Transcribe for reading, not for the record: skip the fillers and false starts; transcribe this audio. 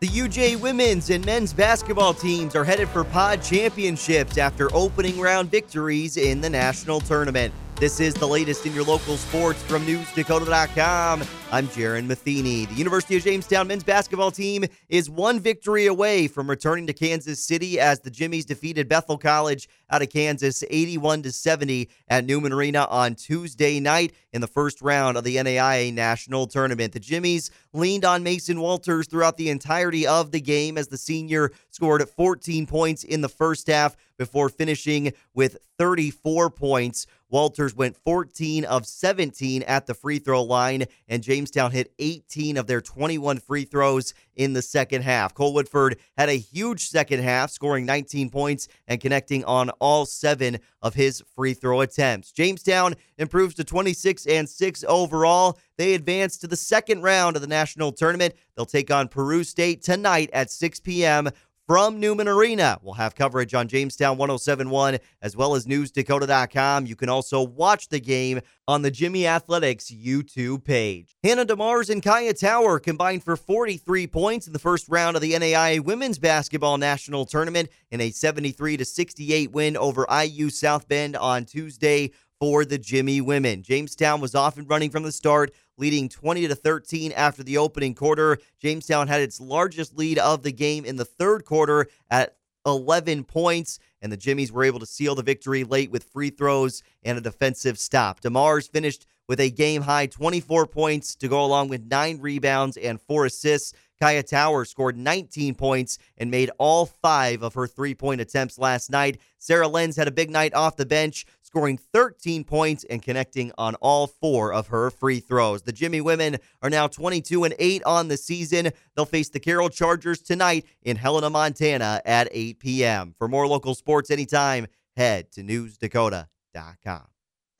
The UJ women's and men's basketball teams are headed for pod championships after opening round victories in the national tournament. This is the latest in your local sports from NewsDakota.com. I'm Jaron Matheny. The University of Jamestown men's basketball team is one victory away from returning to Kansas City as the Jimmies defeated Bethel College out of Kansas 81-70 at Newman Arena on Tuesday night in the first round of the NAIA National Tournament. The Jimmies leaned on Mason Walters throughout the entirety of the game as the senior scored 14 points in the first half before finishing with 34 points. Walters went 14 of 17 at the free throw line, and Jamestown hit 18 of their 21 free throws in the second half. Cole Woodford had a huge second half, scoring 19 points and connecting on all 7 of his free throw attempts. Jamestown improves to 26-6 overall. They advance to the second round of the national tournament. They'll take on Peru State tonight at 6 p.m. from Newman Arena. We'll have coverage on Jamestown 107.1 as well as NewsDakota.com. You can also watch the game on the Jimmy Athletics YouTube page. Hannah DeMars and Kaya Tower combined for 43 points in the first round of the NAIA Women's Basketball National Tournament in a 73-68 win over IU South Bend on Tuesday for the Jimmy women. Jamestown was off and running from the start, leading 20-13 after the opening quarter. Jamestown had its largest lead of the game in the third quarter at 11 points, and the Jimmies were able to seal the victory late with free throws and a defensive stop. DeMars finished with a game-high 24 points to go along with 9 rebounds and 4 assists. Kaya Tower scored 19 points and made all 5 of her three-point attempts last night. Sarah Lenz had a big night off the bench, scoring 13 points and connecting on all 4 of her free throws. The Jimmy women are now 22-8 on the season. They'll face the Carroll Chargers tonight in Helena, Montana at 8 p.m. For more local sports anytime, head to NewsDakota.com.